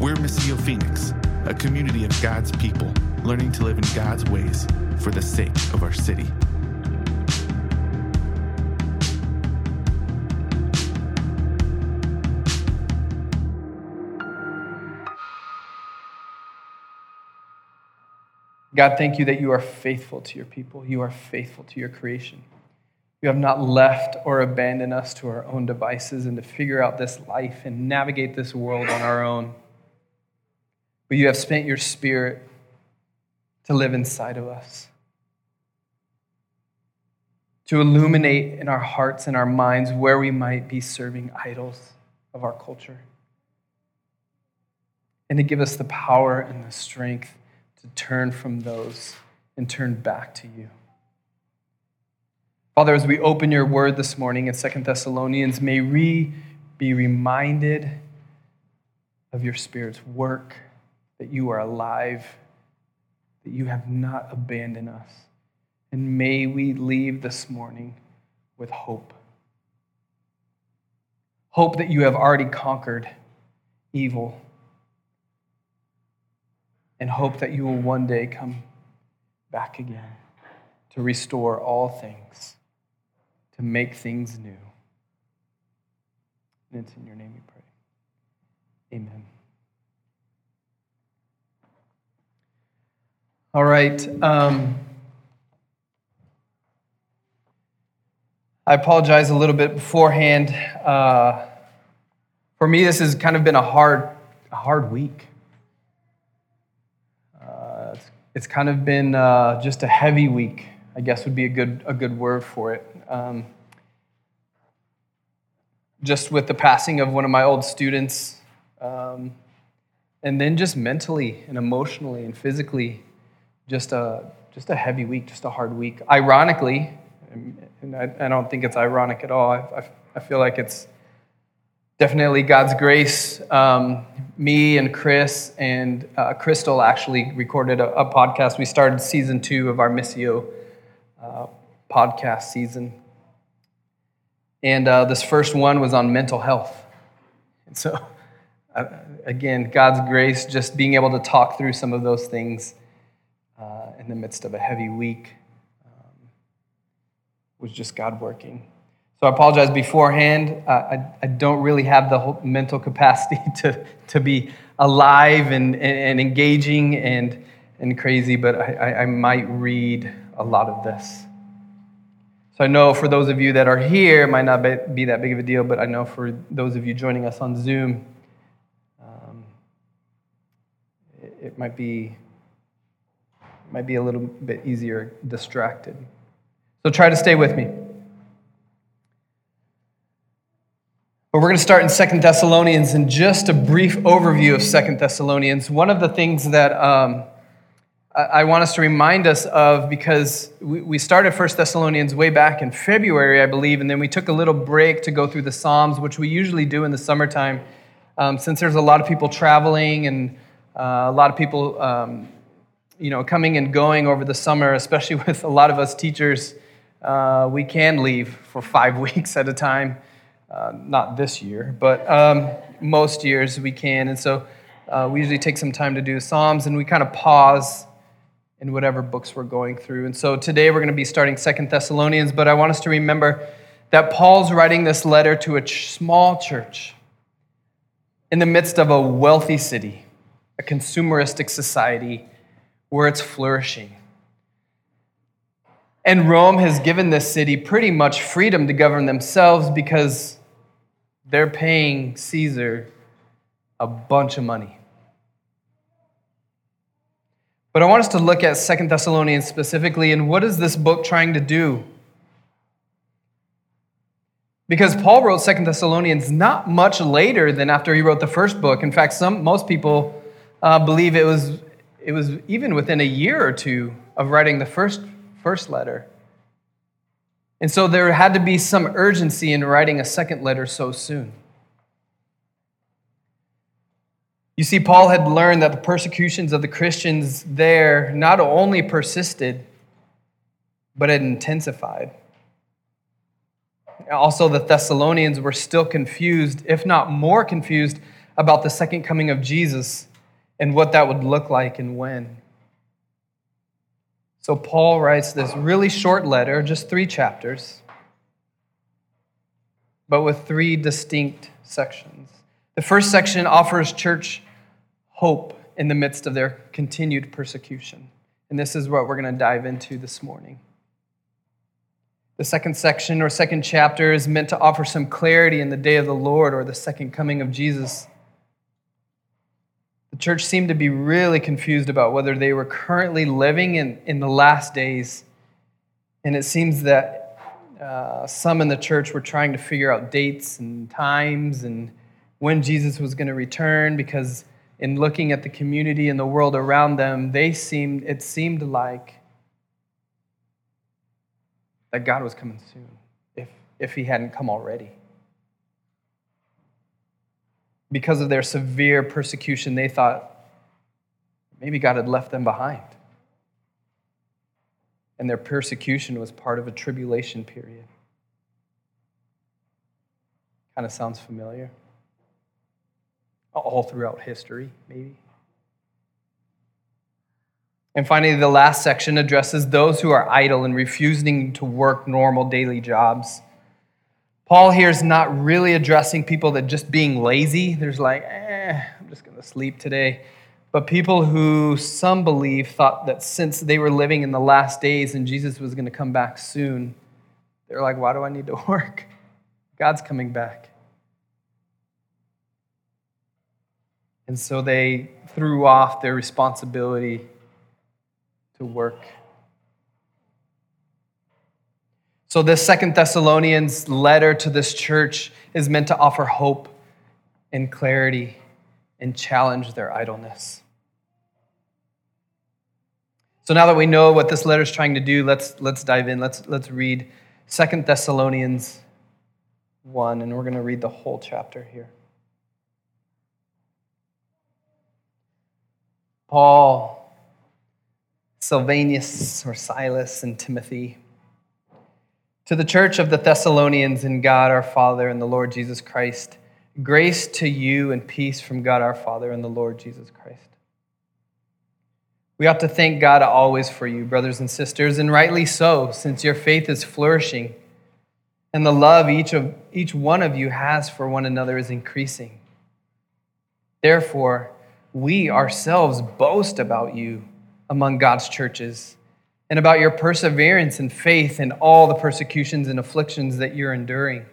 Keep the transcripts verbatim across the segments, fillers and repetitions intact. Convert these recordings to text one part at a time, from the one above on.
We're Missio Phoenix, a community of God's people learning to live in God's ways for the sake of our city. God, thank you that you are faithful to your people. You are faithful to your creation. You have not left or abandoned us to our own devices and to figure out this life and navigate this world on our own. But you have spent your Spirit to live inside of us, to illuminate in our hearts and our minds where we might be serving idols of our culture, and to give us the power and the strength to turn from those and turn back to you. Father, as we open your word this morning in Second Thessalonians, may we be reminded of your Spirit's work, that you are alive, that you have not abandoned us. And may we leave this morning with hope. Hope that you have already conquered evil, and hope that you will one day come back again to restore all things, to make things new. And it's in your name we pray. Amen. All right. Um, I apologize a little bit beforehand. Uh, for me, this has kind of been a hard, a hard week. It's kind of been uh, just a heavy week, I guess would be a good a good word for it. Um, just with the passing of one of my old students, um, and then just mentally and emotionally and physically, just a just a heavy week, just a hard week. Ironically, and I, I don't think it's ironic at all. I, I, I feel like it's definitely God's grace. Um, me and Chris and uh, Crystal actually recorded a, a podcast. We started season two of our Missio uh, podcast season. And uh, this first one was on mental health. And so, uh, again, God's grace, just being able to talk through some of those things uh, in the midst of a heavy week um, was just God working. So I apologize beforehand. Uh, I, I don't really have the whole mental capacity to, to be alive and, and, and engaging and, and crazy, but I, I might read a lot of this. So I know for those of you that are here, it might not be, be that big of a deal, but I know for those of you joining us on Zoom, um, it, it might be, it might be a little bit easier distracted. So try to stay with me. But we're going to start in Second Thessalonians, and just a brief overview of Second Thessalonians. One of the things that um, I, I want us to remind us of, because we, we started First Thessalonians way back in February, I believe, and then we took a little break to go through the Psalms, which we usually do in the summertime, um, since there's a lot of people traveling and uh, a lot of people um, you know, coming and going over the summer, especially with a lot of us teachers. Uh, we can leave for five weeks at a time. Uh, not this year, but um, most years we can. And so uh, we usually take some time to do Psalms, and we kind of pause in whatever books we're going through. And so today we're going to be starting Second Thessalonians, but I want us to remember that Paul's writing this letter to a ch- small church in the midst of a wealthy city, a consumeristic society where it's flourishing. And Rome has given this city pretty much freedom to govern themselves because they're paying Caesar a bunch of money. But I want us to look at Second Thessalonians specifically, and what is this book trying to do? Because Paul wrote Second Thessalonians not much later than after he wrote the first book. In fact, some most people uh, believe it was it was even within a year or two of writing the first book. First letter. And so there had to be some urgency in writing a second letter so soon. You see, Paul had learned that the persecutions of the Christians there not only persisted, but had intensified. Also, the Thessalonians were still confused, if not more confused, about the second coming of Jesus and what that would look like and when. So Paul writes this really short letter, just three chapters, but with three distinct sections. The first section offers church hope in the midst of their continued persecution. And this is what we're going to dive into this morning. The second section or second chapter is meant to offer some clarity in the day of the Lord or the second coming of Jesus. The church seemed to be really confused about whether they were currently living in, in the last days. And it seems that uh, some in the church were trying to figure out dates and times and when Jesus was going to return, because in looking at the community and the world around them, they seemed it seemed like that God was coming soon, if, if he hadn't come already. Because of their severe persecution, they thought maybe God had left them behind. And their persecution was part of a tribulation period. Kind of sounds familiar. All throughout history, maybe. And finally, the last section addresses those who are idle and refusing to work normal daily jobs. Paul here is not really addressing people that just being lazy. There's like, eh, I'm just going to sleep today. But people who some believe thought that since they were living in the last days and Jesus was going to come back soon, they're like, why do I need to work? God's coming back. And so they threw off their responsibility to work. So this Second Thessalonians letter to this church is meant to offer hope and clarity and challenge their idleness. So now that we know what this letter is trying to do, let's let's dive in. Let's let's read Second Thessalonians one, and we're going to read the whole chapter here. Paul, Silvanus or Silas, and Timothy, to the church of the Thessalonians in God our Father and the Lord Jesus Christ, grace to you and peace from God our Father and the Lord Jesus Christ. We ought to thank God always for you, brothers and sisters, and rightly so, since your faith is flourishing and the love each of each one of you has for one another is increasing. Therefore, we ourselves boast about you among God's churches and about your perseverance and faith in all the persecutions and afflictions that you're enduring.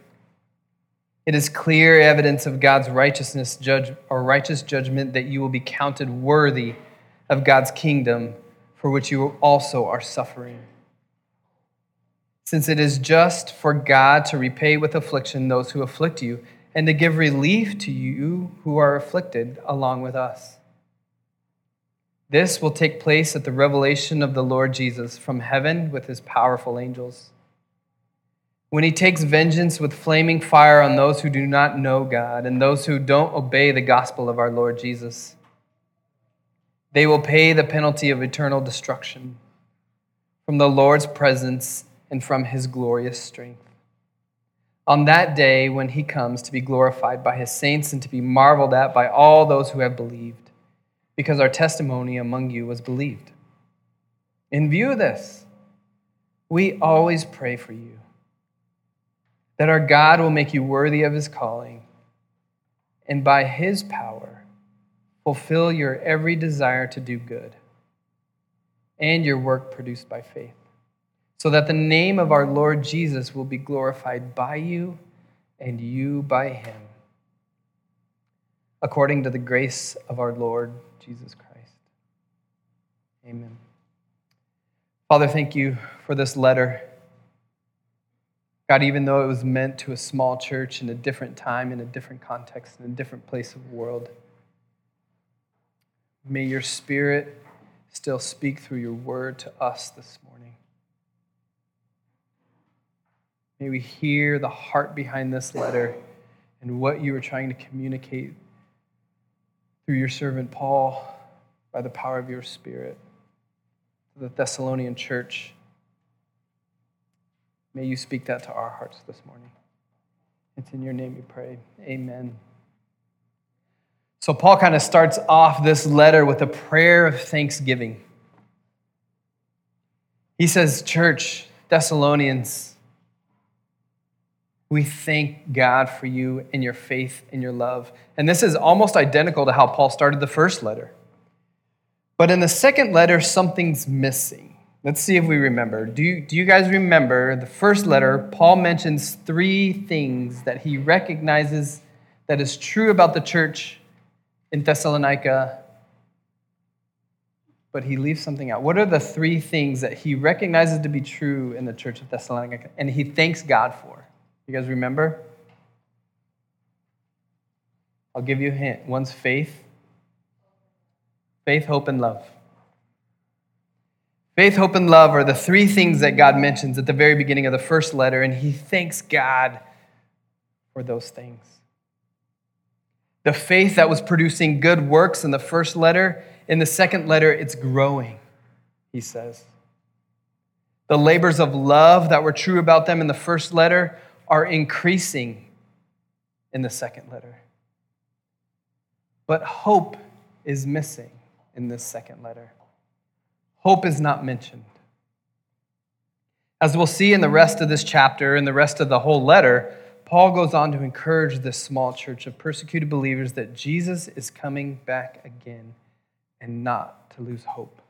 It is clear evidence of God's righteousness judge or righteous judgment that you will be counted worthy of God's kingdom, for which you also are suffering. Since it is just for God to repay with affliction those who afflict you, and to give relief to you who are afflicted along with us. This will take place at the revelation of the Lord Jesus from heaven with his powerful angels, when he takes vengeance with flaming fire on those who do not know God and those who don't obey the gospel of our Lord Jesus. They will pay the penalty of eternal destruction from the Lord's presence and from his glorious strength. On that day when he comes to be glorified by his saints and to be marveled at by all those who have believed, because our testimony among you was believed. In view of this, we always pray for you, that our God will make you worthy of his calling, and by his power fulfill your every desire to do good, and your work produced by faith, so that the name of our Lord Jesus will be glorified by you and you by him, according to the grace of our Lord Jesus Christ. Amen. Father, thank you for this letter. God, even though it was meant to a small church in a different time, in a different context, in a different place of the world, may your Spirit still speak through your word to us this morning. May we hear the heart behind this letter and what you were trying to communicate through your servant Paul by the power of your Spirit to the Thessalonian church. May you speak that to our hearts this morning. It's in your name we pray. Amen. So Paul kind of starts off this letter with a prayer of thanksgiving. He says, Church, Thessalonians, we thank God for you and your faith and your love. And this is almost identical to how Paul started the first letter. But in the second letter, something's missing. Let's see if we remember. Do you, do you guys remember the first letter? Paul mentions three things that he recognizes that is true about the church in Thessalonica, but he leaves something out. What are the three things that he recognizes to be true in the church of Thessalonica and he thanks God for? You guys remember? I'll give you a hint. One's faith. Faith, hope, and love. Faith, hope, and love are the three things that God mentions at the very beginning of the first letter, and he thanks God for those things. The faith that was producing good works in the first letter, in the second letter, it's growing, he says. The labors of love that were true about them in the first letter are increasing in the second letter. But hope is missing in this second letter. Hope is not mentioned. As we'll see in the rest of this chapter and the rest of the whole letter, Paul goes on to encourage this small church of persecuted believers that Jesus is coming back again and not to lose hope.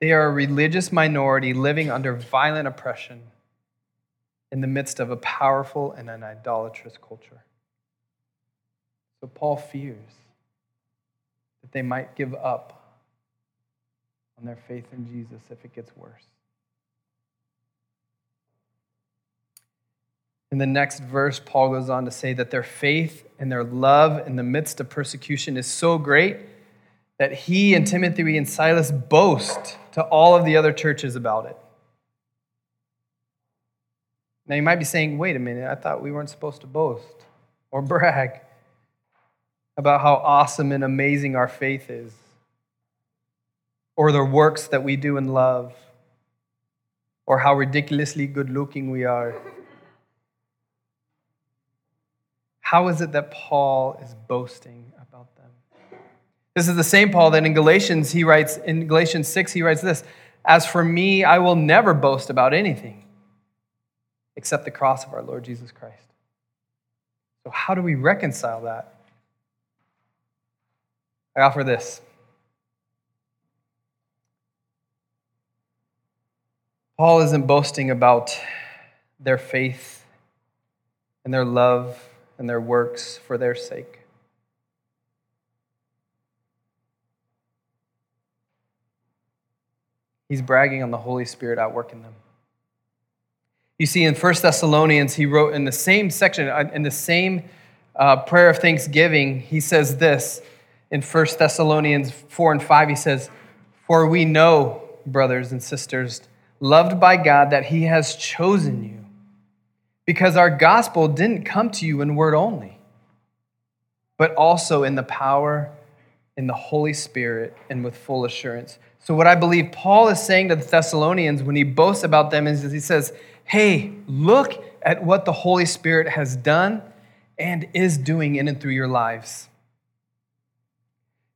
They are a religious minority living under violent oppression in the midst of a powerful and an idolatrous culture. So Paul fears that they might give up on their faith in Jesus if it gets worse. In the next verse, Paul goes on to say that their faith and their love in the midst of persecution is so great that he and Timothy and Silas boast to all of the other churches about it. Now, you might be saying, wait a minute, I thought we weren't supposed to boast or brag about how awesome and amazing our faith is or the works that we do in love or how ridiculously good-looking we are. How is it that Paul is boasting about them? This is the same Paul that in Galatians, he writes, in Galatians six, he writes this, as for me, I will never boast about anything except the cross of our Lord Jesus Christ. So how do we reconcile that? I offer this. Paul isn't boasting about their faith and their love and their works for their sake. He's bragging on the Holy Spirit outworking them. You see, in First Thessalonians, he wrote in the same section, in the same uh, prayer of thanksgiving, he says this, in First Thessalonians four and five, he says, for we know, brothers and sisters, loved by God, that he has chosen you, because our gospel didn't come to you in word only, but also in the power, in the Holy Spirit, and with full assurance. So what I believe Paul is saying to the Thessalonians when he boasts about them is he says, hey, look at what the Holy Spirit has done and is doing in and through your lives.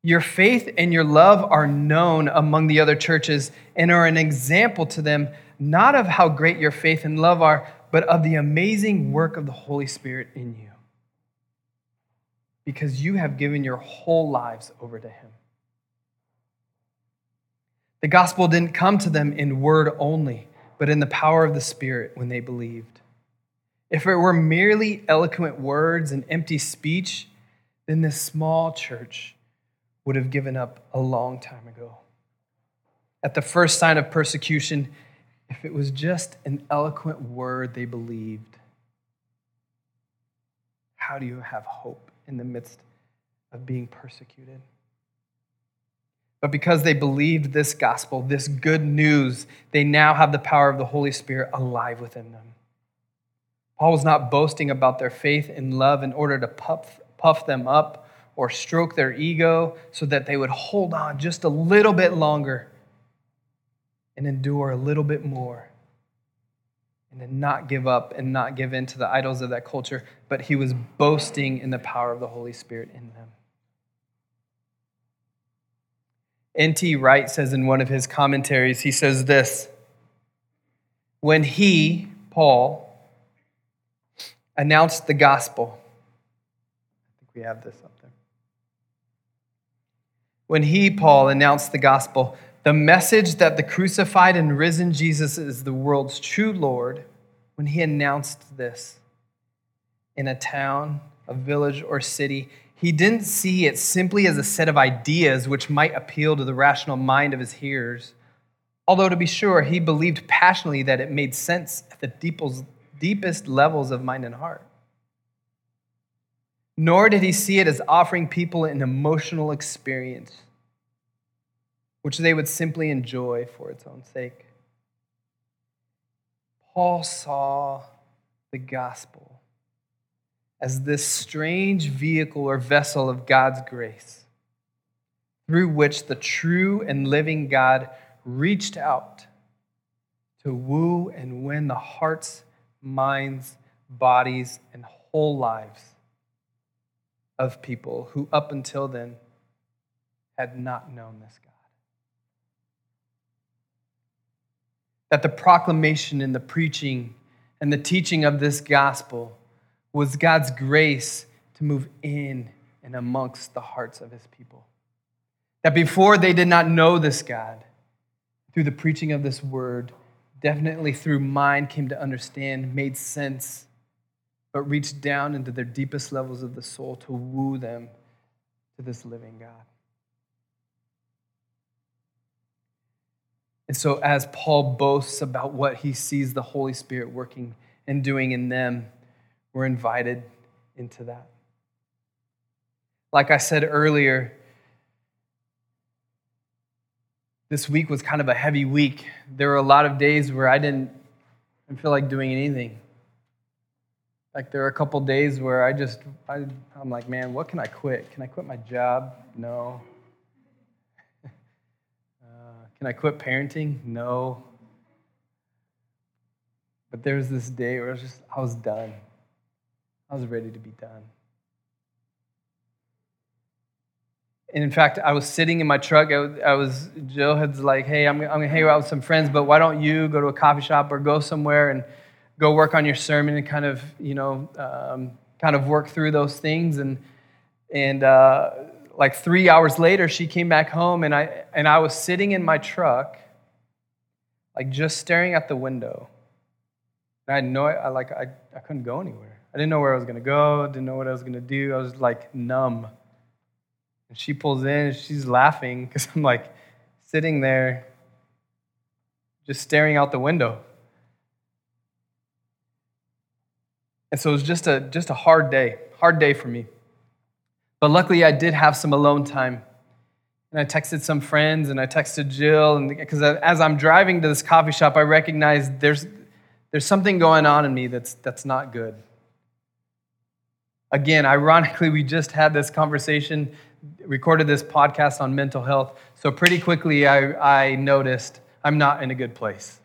Your faith and your love are known among the other churches and are an example to them, not of how great your faith and love are, but of the amazing work of the Holy Spirit in you, because you have given your whole lives over to him. The gospel didn't come to them in word only, but in the power of the Spirit when they believed. If it were merely eloquent words and empty speech, then this small church would have given up a long time ago. At the first sign of persecution, if it was just an eloquent word they believed, how do you have hope in the midst of being persecuted? But because they believed this gospel, this good news, they now have the power of the Holy Spirit alive within them. Paul was not boasting about their faith and love in order to puff, puff them up or stroke their ego so that they would hold on just a little bit longer and endure a little bit more and to not give up and not give in to the idols of that culture, but he was boasting in the power of the Holy Spirit in them. N T Wright says in one of his commentaries, he says this, when he, Paul, announced the gospel, I think we have this up there. When he, Paul, announced the gospel, the message that the crucified and risen Jesus is the world's true Lord, when he announced this in a town, a village, or city, he didn't see it simply as a set of ideas which might appeal to the rational mind of his hearers, although to be sure, he believed passionately that it made sense at the deepest levels of mind and heart. Nor did he see it as offering people an emotional experience, which they would simply enjoy for its own sake. Paul saw the gospel as this strange vehicle or vessel of God's grace through which the true and living God reached out to woo and win the hearts, minds, bodies, and whole lives of people who up until then had not known this God. That the proclamation and the preaching and the teaching of this gospel was God's grace to move in and amongst the hearts of his people. That before they did not know this God, through the preaching of this word, definitely through mind came to understand, made sense, but reached down into their deepest levels of the soul to woo them to this living God. And so as Paul boasts about what he sees the Holy Spirit working and doing in them, we're invited into that. Like I said earlier, this week was kind of a heavy week. There were a lot of days where I didn't feel like doing anything. Like there were a couple days where I just, I, I'm like, man, what can I quit? Can I quit my job? No. Can I quit parenting? No. But there was this day where I was just, I was done. I was ready to be done. And in fact, I was sitting in my truck. I was, Jill had like, hey, I'm, I'm going to hang out with some friends, but why don't you go to a coffee shop or go somewhere and go work on your sermon and kind of, you know, um, kind of work through those things. And, and, uh, Like three hours later, she came back home, and I and I was sitting in my truck, like just staring out the window. And I had no, I like I, I couldn't go anywhere. I didn't know where I was gonna go. Didn't know what I was gonna do. I was like numb. And she pulls in, and she's laughing because I'm like sitting there, just staring out the window. And so it was just a just a hard day, hard day for me. But luckily, I did have some alone time. And I texted some friends, and I texted Jill. And because as I'm driving to this coffee shop, I recognized there's there's something going on in me that's that's not good. Again, ironically, we just had this conversation, recorded this podcast on mental health. So pretty quickly, I, I noticed I'm not in a good place.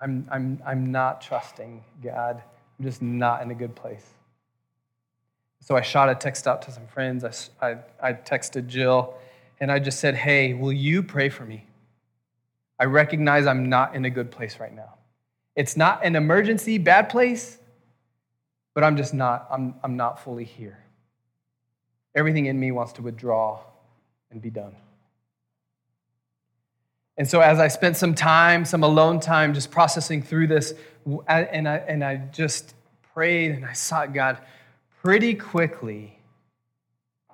I'm I'm I'm not trusting God. I'm just not in a good place. So I shot a text out to some friends. I, I, I texted Jill, and I just said, hey, will you pray for me? I recognize I'm not in a good place right now. It's not an emergency, bad place, but I'm just not, I'm, I'm not fully here. Everything in me wants to withdraw and be done. And so as I spent some time, some alone time, just processing through this, and I, and I just prayed and I sought God, pretty quickly,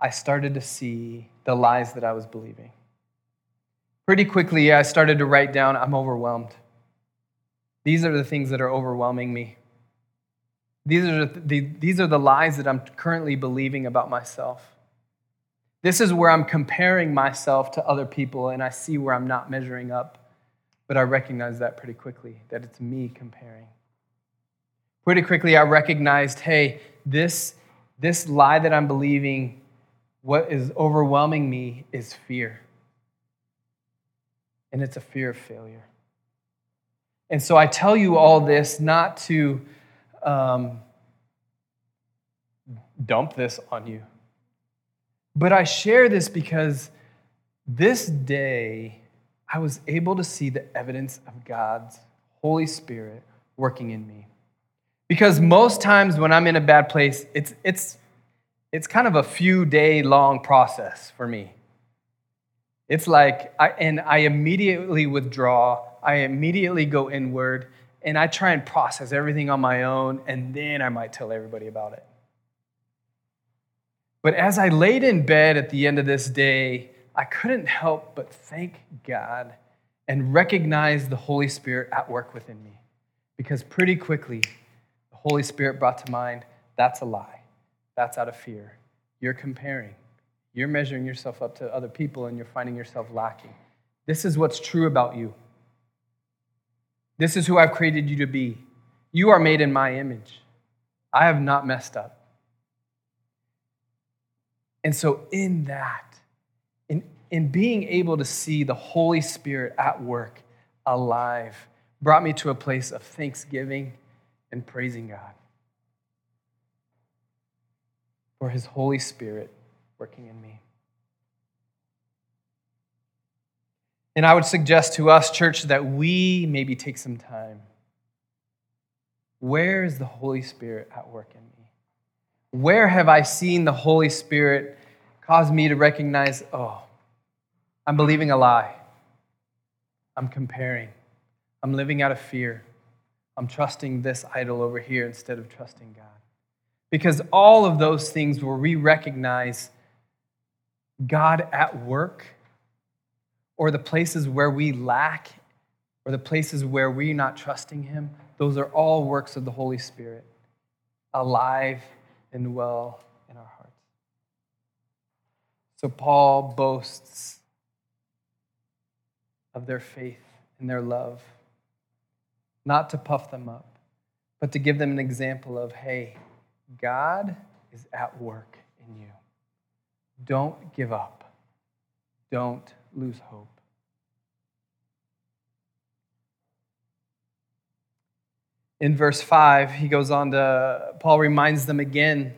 I started to see the lies that I was believing. Pretty quickly, I started to write down, I'm overwhelmed. These are the things that are overwhelming me. These are the, these are the lies that I'm currently believing about myself. This is where I'm comparing myself to other people, and I see where I'm not measuring up. But I recognize that pretty quickly, that it's me comparing. Pretty quickly, I recognized, hey, This, this lie that I'm believing, what is overwhelming me is fear. And it's a fear of failure. And so I tell you all this not to um, dump this on you. But I share this because this day I was able to see the evidence of God's Holy Spirit working in me. Because most times when I'm in a bad place, it's it's it's kind of a few day long process for me. It's like, I, and I immediately withdraw. I immediately go inward, and I try and process everything on my own, and then I might tell everybody about it. But as I laid in bed at the end of this day, I couldn't help but thank God and recognize the Holy Spirit at work within me. Because pretty quickly, the Holy Spirit brought to mind, that's a lie. That's out of fear. You're comparing. You're measuring yourself up to other people, and you're finding yourself lacking. This is what's true about you. This is who I've created you to be. You are made in my image. I have not messed up. And so in that, in, in being able to see the Holy Spirit at work, alive, brought me to a place of thanksgiving and praising God for his Holy Spirit working in me. And I would suggest to us, church, that we maybe take some time. Where is the Holy Spirit at work in me? Where have I seen the Holy Spirit cause me to recognize, oh, I'm believing a lie. I'm comparing. I'm living out of fear. I'm trusting this idol over here instead of trusting God. Because all of those things where we recognize God at work, or the places where we lack, or the places where we're not trusting him, those are all works of the Holy Spirit, alive and well in our hearts. So Paul boasts of their faith and their love, not to puff them up, but to give them an example of, hey, God is at work in you. Don't give up. Don't lose hope. In verse five, he goes on to, Paul reminds them again,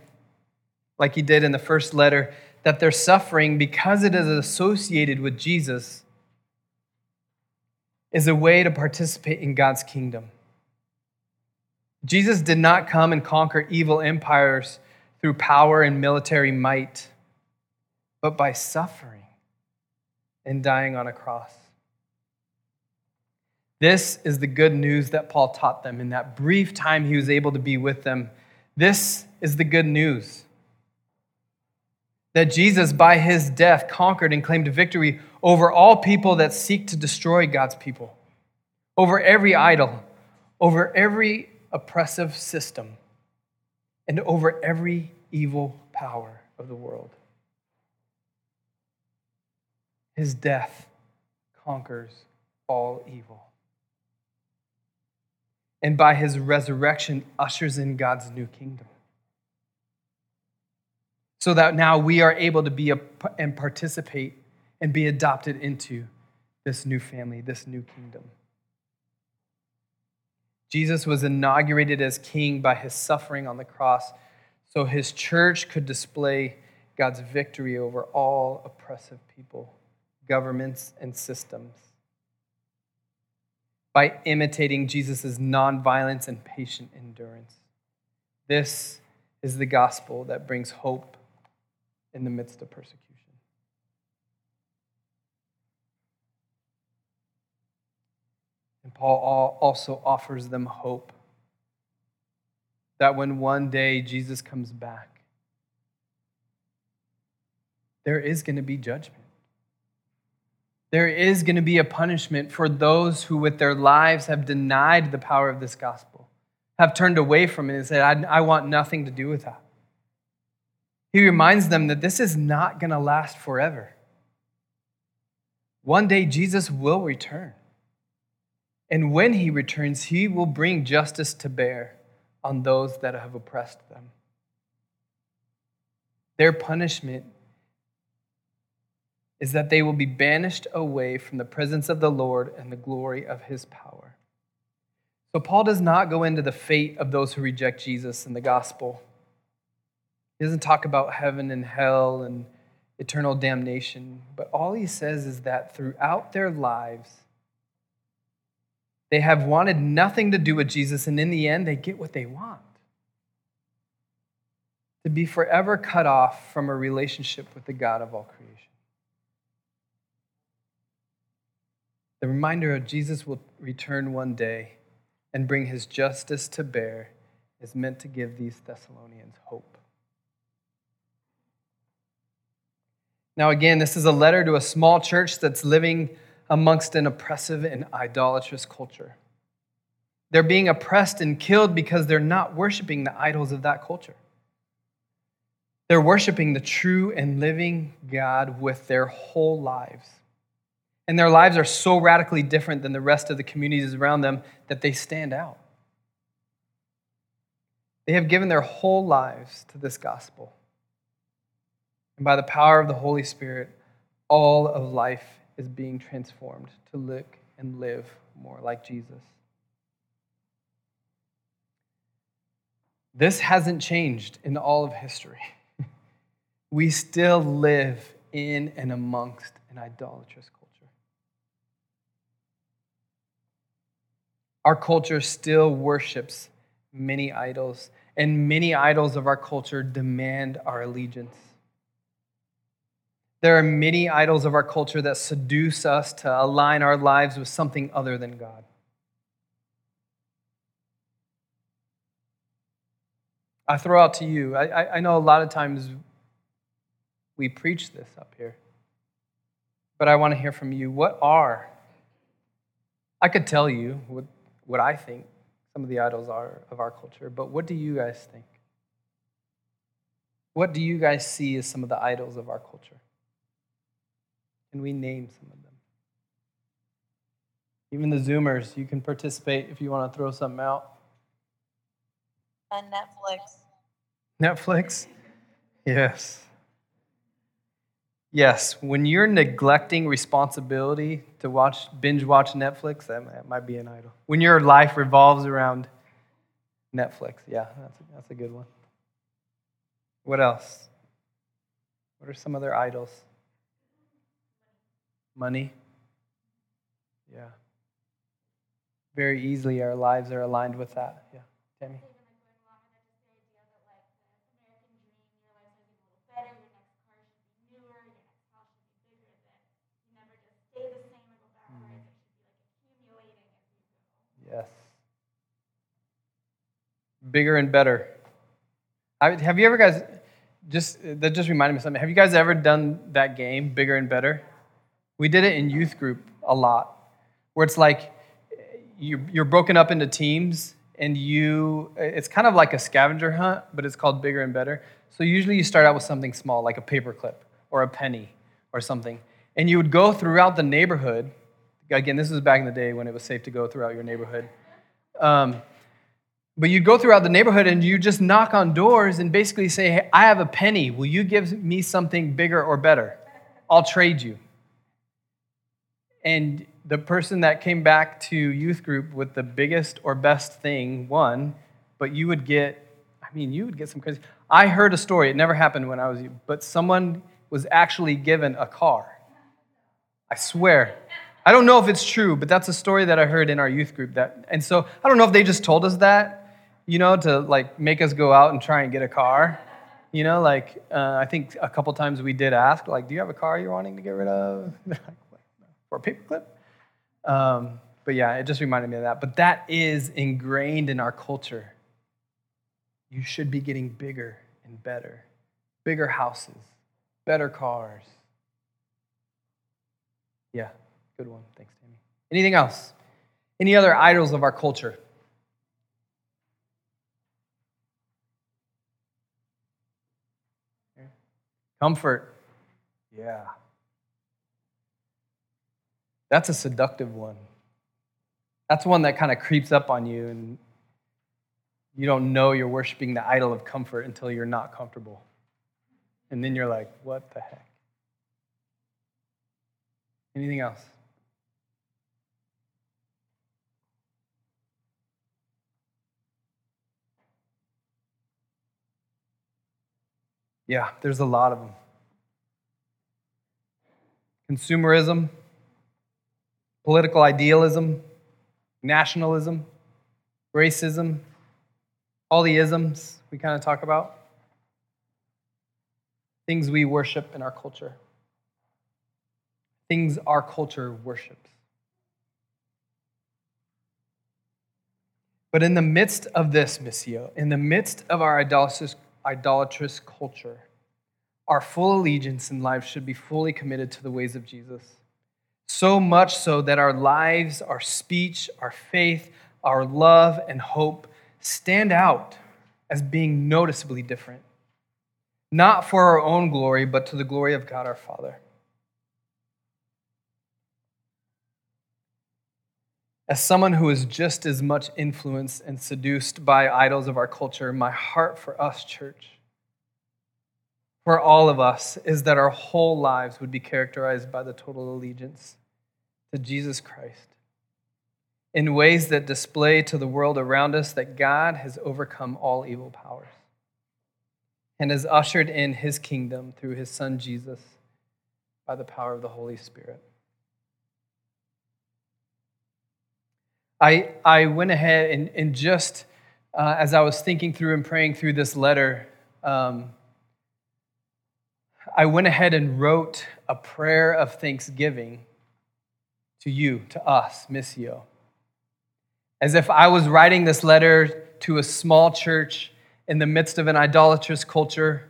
like he did in the first letter, that their suffering, because it is associated with Jesus, is a way to participate in God's kingdom. Jesus did not come and conquer evil empires through power and military might, but by suffering and dying on a cross. This is the good news that Paul taught them in that brief time he was able to be with them. This is the good news that Jesus, by his death, conquered and claimed victory over all people that seek to destroy God's people, over every idol, over every oppressive system, and over every evil power of the world. His death conquers all evil. And by his resurrection ushers in God's new kingdom. So that now we are able to be a, and participate and be adopted into this new family, this new kingdom. Jesus was inaugurated as king by his suffering on the cross, so his church could display God's victory over all oppressive people, governments, and systems by imitating Jesus' nonviolence and patient endurance. This is the gospel that brings hope in the midst of persecution. And Paul also offers them hope that when one day Jesus comes back, there is going to be judgment. There is going to be a punishment for those who with their lives have denied the power of this gospel, have turned away from it and said, I, I want nothing to do with that. He reminds them that this is not going to last forever. One day Jesus will return. And when he returns, he will bring justice to bear on those that have oppressed them. Their punishment is that they will be banished away from the presence of the Lord and the glory of his power. So Paul does not go into the fate of those who reject Jesus and the gospel. He doesn't talk about heaven and hell and eternal damnation, but all he says is that throughout their lives, they have wanted nothing to do with Jesus, and in the end, they get what they want. To be forever cut off from a relationship with the God of all creation. The reminder of Jesus will return one day and bring his justice to bear is meant to give these Thessalonians hope. Now again, this is a letter to a small church that's living amongst an oppressive and idolatrous culture. They're being oppressed and killed because they're not worshiping the idols of that culture. They're worshiping the true and living God with their whole lives. And their lives are so radically different than the rest of the communities around them that they stand out. They have given their whole lives to this gospel. And by the power of the Holy Spirit, all of life is being transformed to look and live more like Jesus. This hasn't changed in all of history. We still live in and amongst an idolatrous culture. Our culture still worships many idols, and many idols of our culture demand our allegiance. There are many idols of our culture that seduce us to align our lives with something other than God. I throw out to you, I, I know a lot of times we preach this up here, but I want to hear from you. What are, I could tell you what, what I think some of the idols are of our culture, but what do you guys think? What do you guys see as some of the idols of our culture? Can we name some of them? Even the Zoomers, you can participate if you want to throw something out. On Netflix. Netflix? Yes. Yes, when you're neglecting responsibility to watch binge watch Netflix, that might be an idol. When your life revolves around Netflix, yeah, that's a, that's a good one. What else? What are some other idols? Money. Yeah. Very easily our lives are aligned with that. Yeah, Tammy? Yes. Bigger and better. I, have you ever guys, just that just reminded me of something. Have you guys ever done that game, Bigger and Better? We did it in youth group a lot, where it's like you're, you're broken up into teams, and you, it's kind of like a scavenger hunt, but it's called Bigger and Better. So usually you start out with something small, like a paperclip or a penny or something, and you would go throughout the neighborhood. Again, this was back in the day when it was safe to go throughout your neighborhood. Um, but you'd go throughout the neighborhood and you just knock on doors and basically say, hey, I have a penny. Will you give me something bigger or better? I'll trade you. And the person that came back to youth group with the biggest or best thing won, but you would get, I mean, you would get some crazy. I heard a story. It never happened when I was, but someone was actually given a car. I swear. I don't know if it's true, but that's a story that I heard in our youth group. That, and so I don't know if they just told us that, you know, to like make us go out and try and get a car. You know, like uh, I think a couple times we did ask, like, do you have a car you're wanting to get rid of? Or a paperclip? Um, but yeah, it just reminded me of that. But that is ingrained in our culture. You should be getting bigger and better. Bigger houses, better cars. Yeah. Good one. Thanks, Tammy. Anything else? Any other idols of our culture? Comfort. Yeah. That's a seductive one. That's one that kind of creeps up on you, and you don't know you're worshiping the idol of comfort until you're not comfortable. And then you're like, what the heck? Anything else? Yeah, there's a lot of them. Consumerism, political idealism, nationalism, racism, all the isms we kind of talk about. Things we worship in our culture. Things our culture worships. But in the midst of this, Missio, in the midst of our idolatrous, idolatrous culture, our full allegiance in life should be fully committed to the ways of Jesus. So much so that our lives, our speech, our faith, our love and hope stand out as being noticeably different. Not for our own glory, but to the glory of God our Father. As someone who is just as much influenced and seduced by idols of our culture, my heart for us, church, for all of us, is that our whole lives would be characterized by the total allegiance to Jesus Christ in ways that display to the world around us that God has overcome all evil powers and has ushered in his kingdom through his son Jesus by the power of the Holy Spirit. I I went ahead and, and just uh, as I was thinking through and praying through this letter, um, I went ahead and wrote a prayer of thanksgiving to you, to us, Missio, as if I was writing this letter to a small church in the midst of an idolatrous culture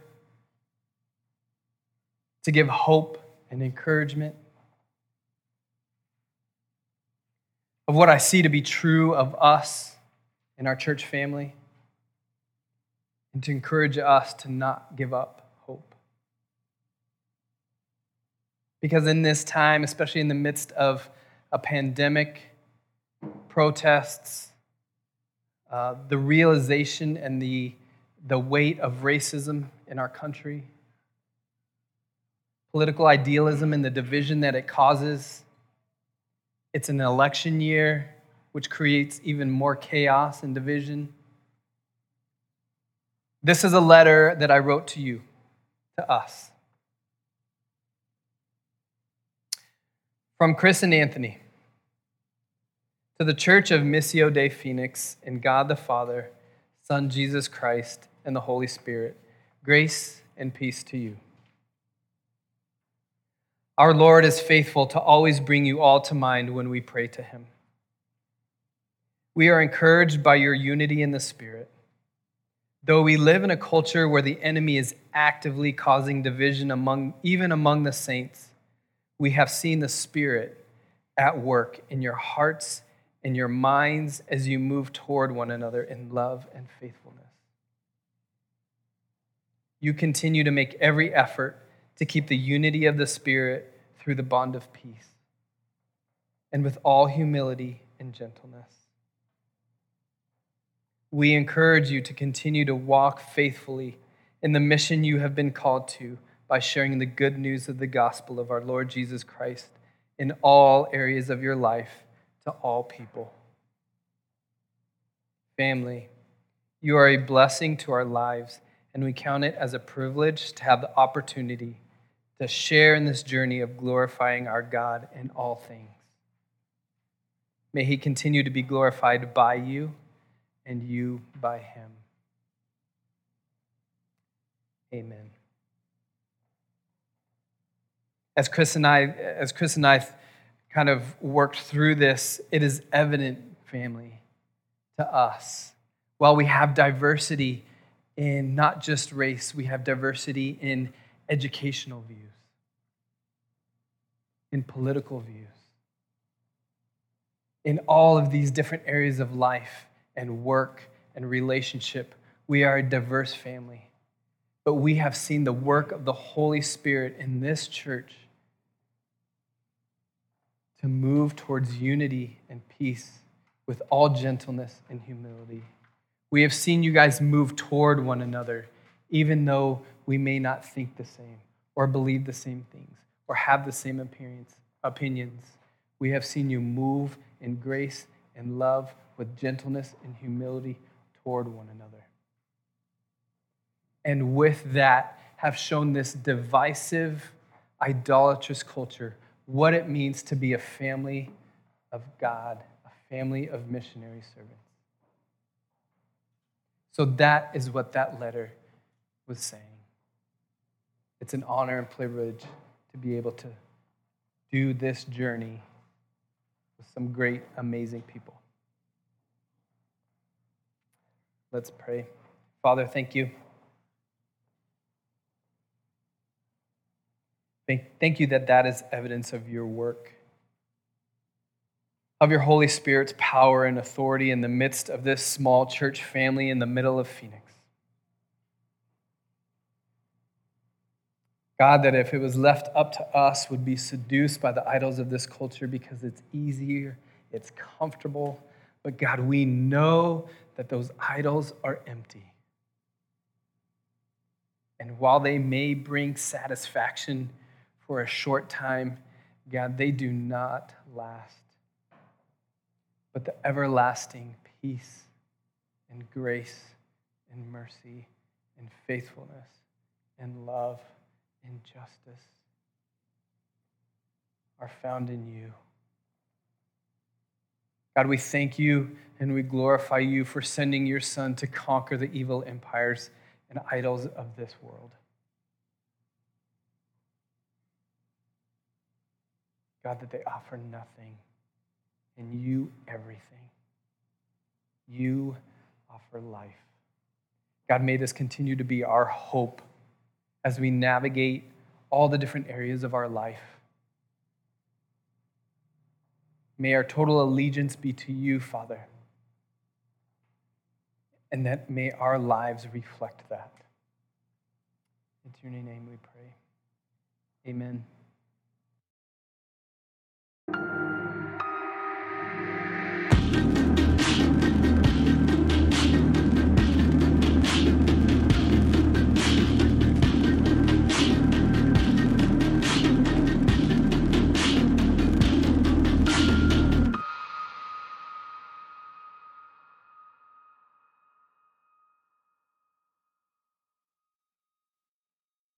to give hope and encouragement of what I see to be true of us and our church family, and to encourage us to not give up hope. Because in this time, especially in the midst of a pandemic, protests, uh, the realization and the, the weight of racism in our country, political idealism and the division that it causes, it's an election year, which creates even more chaos and division. This is a letter that I wrote to you, to us. From Chris and Anthony, to the Church of Missio de Phoenix, in God the Father, Son Jesus Christ, and the Holy Spirit, grace and peace to you. Our Lord is faithful to always bring you all to mind when we pray to him. We are encouraged by your unity in the Spirit. Though we live in a culture where the enemy is actively causing division among, even among the saints, we have seen the Spirit at work in your hearts and your minds as you move toward one another in love and faithfulness. You continue to make every effort to keep the unity of the Spirit through the bond of peace, and with all humility and gentleness. We encourage you to continue to walk faithfully in the mission you have been called to by sharing the good news of the gospel of our Lord Jesus Christ in all areas of your life to all people. Family, you are a blessing to our lives, and we count it as a privilege to have the opportunity to share in this journey of glorifying our God in all things. May he continue to be glorified by you and you by him. Amen. As Chris and I, as Chris and I kind of worked through this, it is evident, family, to us, while we have diversity in not just race, we have diversity in educational views, in political views, in all of these different areas of life and work and relationship. We are a diverse family, but we have seen the work of the Holy Spirit in this church to move towards unity and peace with all gentleness and humility. We have seen you guys move toward one another, even though we may not think the same or believe the same things or have the same opinions. We have seen you move in grace and love with gentleness and humility toward one another. And with that, have shown this divisive, idolatrous culture what it means to be a family of God, a family of missionary servants. So that is what that letter was saying. It's an honor and privilege to be able to do this journey with some great, amazing people. Let's pray. Father, thank you. Thank you that that is evidence of your work, of your Holy Spirit's power and authority in the midst of this small church family in the middle of Phoenix. God, that if it was left up to us, we'd be seduced by the idols of this culture because it's easier, it's comfortable. But God, we know that those idols are empty. And while they may bring satisfaction for a short time, God, they do not last. But the everlasting peace and grace and mercy and faithfulness and love and justice are found in you. God, we thank you and we glorify you for sending your Son to conquer the evil empires and idols of this world. God, that they offer nothing and you everything. You offer life. God, may this continue to be our hope as we navigate all the different areas of our life. May our total allegiance be to you, Father. And that may our lives reflect that. It's your name we pray. Amen.